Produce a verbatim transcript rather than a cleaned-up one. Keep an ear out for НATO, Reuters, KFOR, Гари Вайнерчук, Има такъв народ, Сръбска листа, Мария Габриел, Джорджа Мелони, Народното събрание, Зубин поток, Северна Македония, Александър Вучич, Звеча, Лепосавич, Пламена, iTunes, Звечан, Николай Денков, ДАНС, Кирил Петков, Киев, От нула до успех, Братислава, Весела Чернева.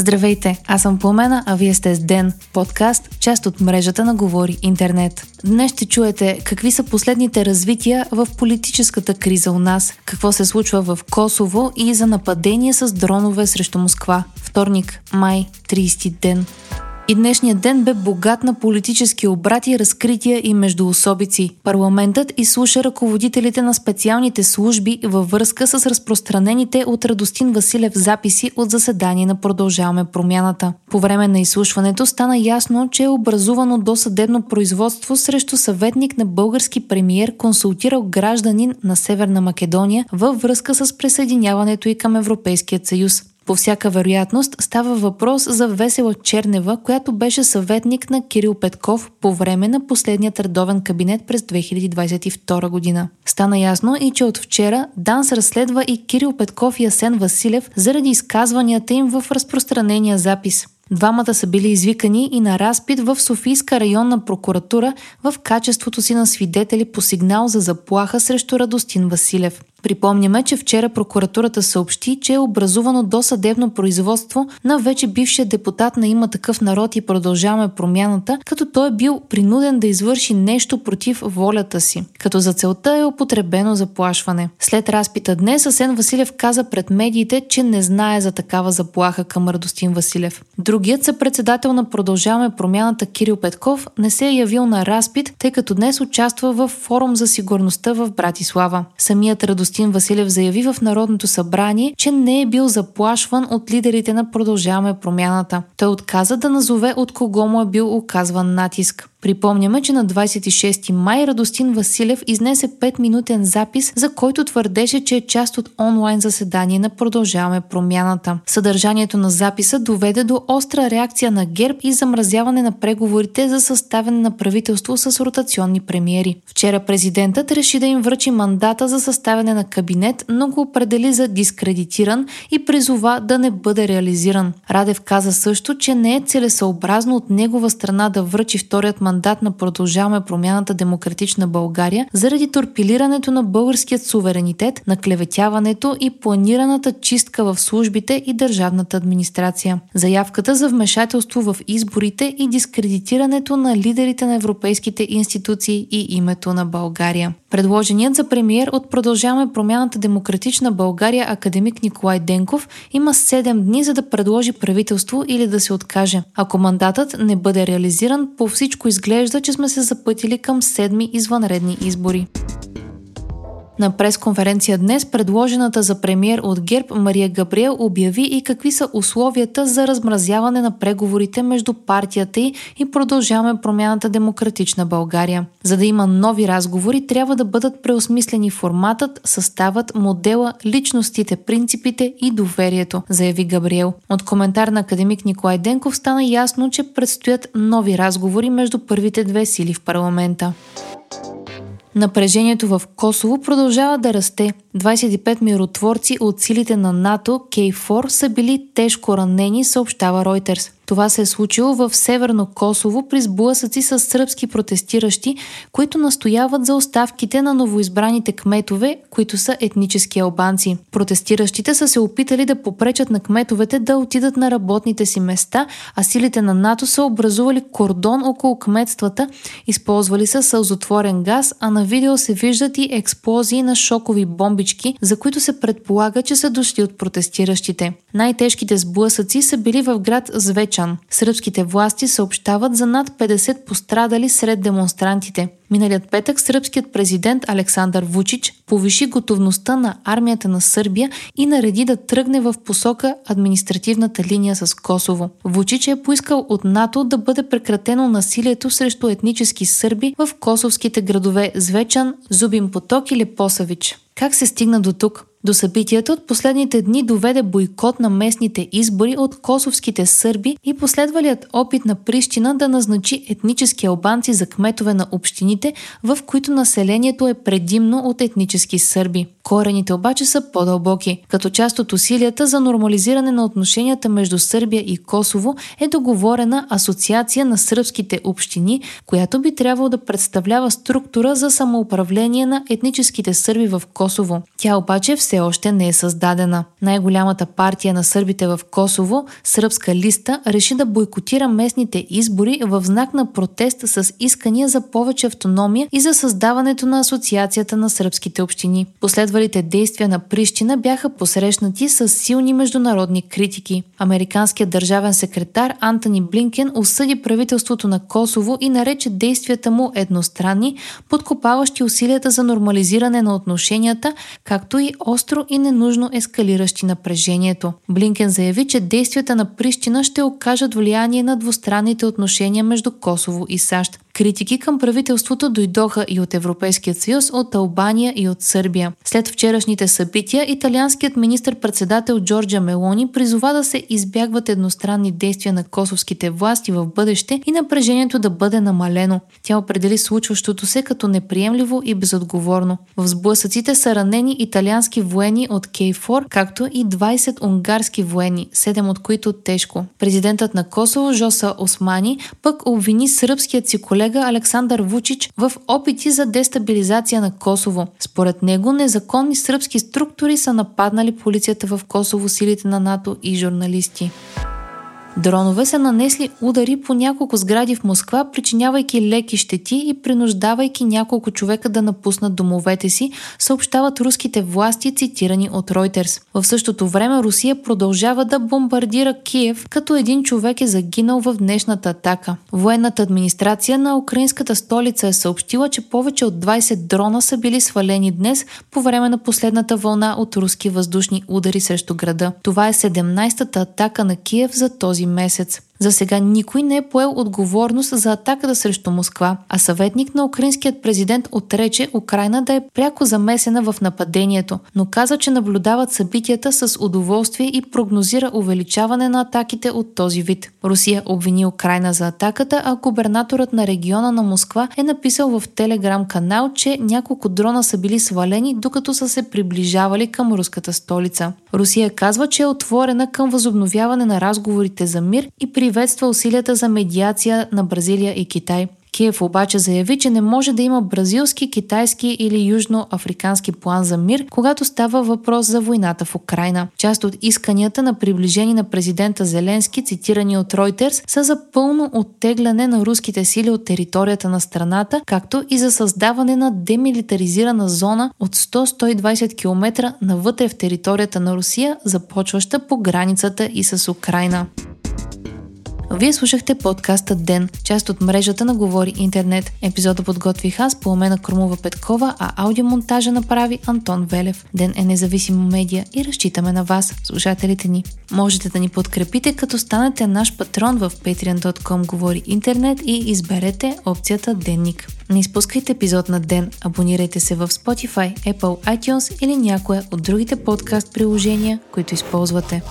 Здравейте, аз съм Пламена, а вие сте с Ден, подкаст, част от мрежата на Говори Интернет. Днес ще чуете какви са последните развития в политическата криза у нас, какво се случва в Косово и за нападение с дронове срещу Москва. Вторник, май, тридесети ден. И днешният ден бе богат на политически обрати, разкрития и междуособици. Парламентът изслуша ръководителите на специалните служби във връзка с разпространените от Радостин Василев записи от заседание на Продължаваме промяната. По време на изслушването стана ясно, че е образувано досъдебно производство срещу съветник на български премиер, консултирал гражданин на Северна Македония във връзка с присъединяването ѝ към Европейския съюз. По всяка вероятност става въпрос за Весела Чернева, която беше съветник на Кирил Петков по време на последния редовен кабинет през две хиляди двадесет и втора година. Стана ясно и че от вчера ДАНС разследва и Кирил Петков и Асен Василев заради изказванията им в разпространения запис. Двамата са били извикани и на разпит в Софийска районна прокуратура в качеството си на свидетели по сигнал за заплаха срещу Радостин Василев. Припомняме, че вчера прокуратурата съобщи, че е образувано досъдебно производство на вече бившия депутат на Има такъв народ и Продължаваме промяната, като той е бил принуден да извърши нещо против волята си, като за целта е употребено заплашване. След разпита днес Асен Василев каза пред медиите, че не знае за такава заплаха към Радостин Василев. Другият съпредседател на Продължаваме промяната Кирил Петков не се е явил на разпит, тъй като днес участва в форум за сигурността в Братислава. Самият Радостин Радостин Василев заяви в Народното събрание, че не е бил заплашван от лидерите на Продължаваме промяната. Той отказа да назове от кого му е бил оказван натиск. Припомняме, че на двадесет и шести май Радостин Василев изнесе петминутен запис, за който твърдеше, че е част от онлайн заседание на Продължаваме промяната. Съдържанието на записа доведе до остра реакция на ГЕРБ и замразяване на преговорите за съставяне на правителство с ротационни премиери. Вчера президентът реши да им връчи мандата за съставяне на кабинет, но го определи за дискредитиран и призова да не бъде реализиран. Радев каза също, че не е целесъобразно от негова страна да връчи вторият мандат мандат на Продължаваме промяната Демократична България заради торпилирането на българският суверенитет, наклеветяването и планираната чистка в службите и държавната администрация. Заявката за вмешателство в изборите и дискредитирането на лидерите на европейските институции и името на България. Предложеният за премиер от Продължаваме промяната Демократична България академик Николай Денков има седем дни за да предложи правителство или да се откаже. Ако мандатът не бъде реализиран, по всичко изглежда, че сме се запътили към седми извънредни избори. На пресконференция днес предложената за премиер от ГЕРБ Мария Габриел обяви и какви са условията за размразяване на преговорите между партията ѝ и Продължаваме промяната Демократична България. За да има нови разговори, трябва да бъдат преосмислени форматът, съставът, модела, личностите, принципите и доверието, заяви Габриел. От коментар на академик Николай Денков стана ясно, че предстоят нови разговори между първите две сили в парламента. Напрежението в Косово продължава да расте. двадесет и пет миротворци от силите на НАТО, кей фор, са били тежко ранени, съобщава Reuters. Това се е случило в Северно Косово при сблъсъци с сръбски протестиращи, които настояват за оставките на новоизбраните кметове, които са етнически албанци. Протестиращите са се опитали да попречат на кметовете да отидат на работните си места, а силите на НАТО са образували кордон около кметствата, използвали са сълзотворен газ, а на видео се виждат и експлозии на шокови бомбички, за които се предполага, че са дошли от протестиращите. Най-тежките сблъсъци са били в град Звеча. Сръбските власти съобщават за над петдесет пострадали сред демонстрантите. Миналият петък сръбският президент Александър Вучич повиши готовността на армията на Сърбия и нареди да тръгне в посока административната линия с Косово. Вучич е поискал от НАТО да бъде прекратено насилието срещу етнически сърби в косовските градове Звечан, Зубин поток и Лепосавич. Как се стигна до тук? До събитията от последните дни доведе бойкот на местните избори от косовските сърби и последвалият опит на Прищина да назначи етнически албанци за кметове на общините, в които населението е предимно от етнически сърби. Корените обаче са по-дълбоки. Като част от усилията за нормализиране на отношенията между Сърбия и Косово е договорена асоциация на сръбските общини, която би трябвало да представлява структура за самоуправление на етническите сърби в Косово. Тя обаче е все още не е създадена. Най-голямата партия на сърбите в Косово, Сръбска листа, реши да бойкотира местните избори в знак на протест с искания за повече автономия и за създаването на Асоциацията на сръбските общини. Последвалите действия на Прищина бяха посрещнати с силни международни критики. Американският държавен секретар Антони Блинкен осъди правителството на Косово и нарече действията му едностранни, подкопаващи усилията за нормализиране на отношенията, както и остро и ненужно ескалиращи напрежението. Блинкен заяви, че действията на Прищина ще окажат влияние на двустранните отношения между Косово и САЩ. Критики към правителството дойдоха и от Европейския съюз, от Албания и от Сърбия. След вчерашните събития, италианският министър-председател Джорджа Мелони призова да се избягват едностранни действия на косовските власти в бъдеще и напрежението да бъде намалено. Тя определи случващото се като неприемливо и безотговорно. В сблъсъците са ранени италиански военни от кей фор, както и двайсет унгарски военни, седем от които тежко. Президентът на Косово Жоса Османи пък обвини сръбският си колега Александър Вучич в опити за дестабилизация на Косово. Според него, незаконни сръбски структури са нападнали полицията в Косово, силите на НАТО и журналисти. Дронове са нанесли удари по няколко сгради в Москва, причинявайки леки щети и принуждавайки няколко човека да напуснат домовете си, съобщават руските власти, цитирани от Reuters. В същото време Русия продължава да бомбардира Киев, като един човек е загинал в днешната атака. Военната администрация на украинската столица е съобщила, че повече от двайсет дрона са били свалени днес по време на последната вълна от руски въздушни удари срещу града. Това е седемнайсетата атака на Киев за този месец. За сега никой не е поел отговорност за атаката срещу Москва, а съветник на украинският президент отрече Украйна да е пряко замесена в нападението, но каза, че наблюдават събитията с удоволствие и прогнозира увеличаване на атаките от този вид. Русия обвини Украйна за атаката, а губернаторът на региона на Москва е написал в телеграм-канал, че няколко дрона са били свалени, докато са се приближавали към руската столица. Русия казва, че е отворена към възобновяване на разговорите за мир и при приветства усилията за медиация на Бразилия и Китай. Киев обаче заяви, че не може да има бразилски, китайски или южноафрикански план за мир, когато става въпрос за войната в Украйна. Част от исканията на приближени на президента Зеленски, цитирани от Reuters, са за пълно оттегляне на руските сили от територията на страната, както и за създаване на демилитаризирана зона от сто до сто и двайсет километра навътре в територията на Русия, започваща по границата и с Украйна. Вие слушахте подкаста Ден, част от мрежата на Говори Интернет. Епизода подготвих аз, Пламена, Крумова Петкова, а аудиомонтажа направи Антон Велев. Ден е независимо медия и разчитаме на вас, слушателите ни. Можете да ни подкрепите, като станете наш патрон в patreon точка com Говори Интернет и изберете опцията Денник. Не изпускайте епизод на Ден, абонирайте се в Spotify, Apple, iTunes или някое от другите подкаст приложения, които използвате.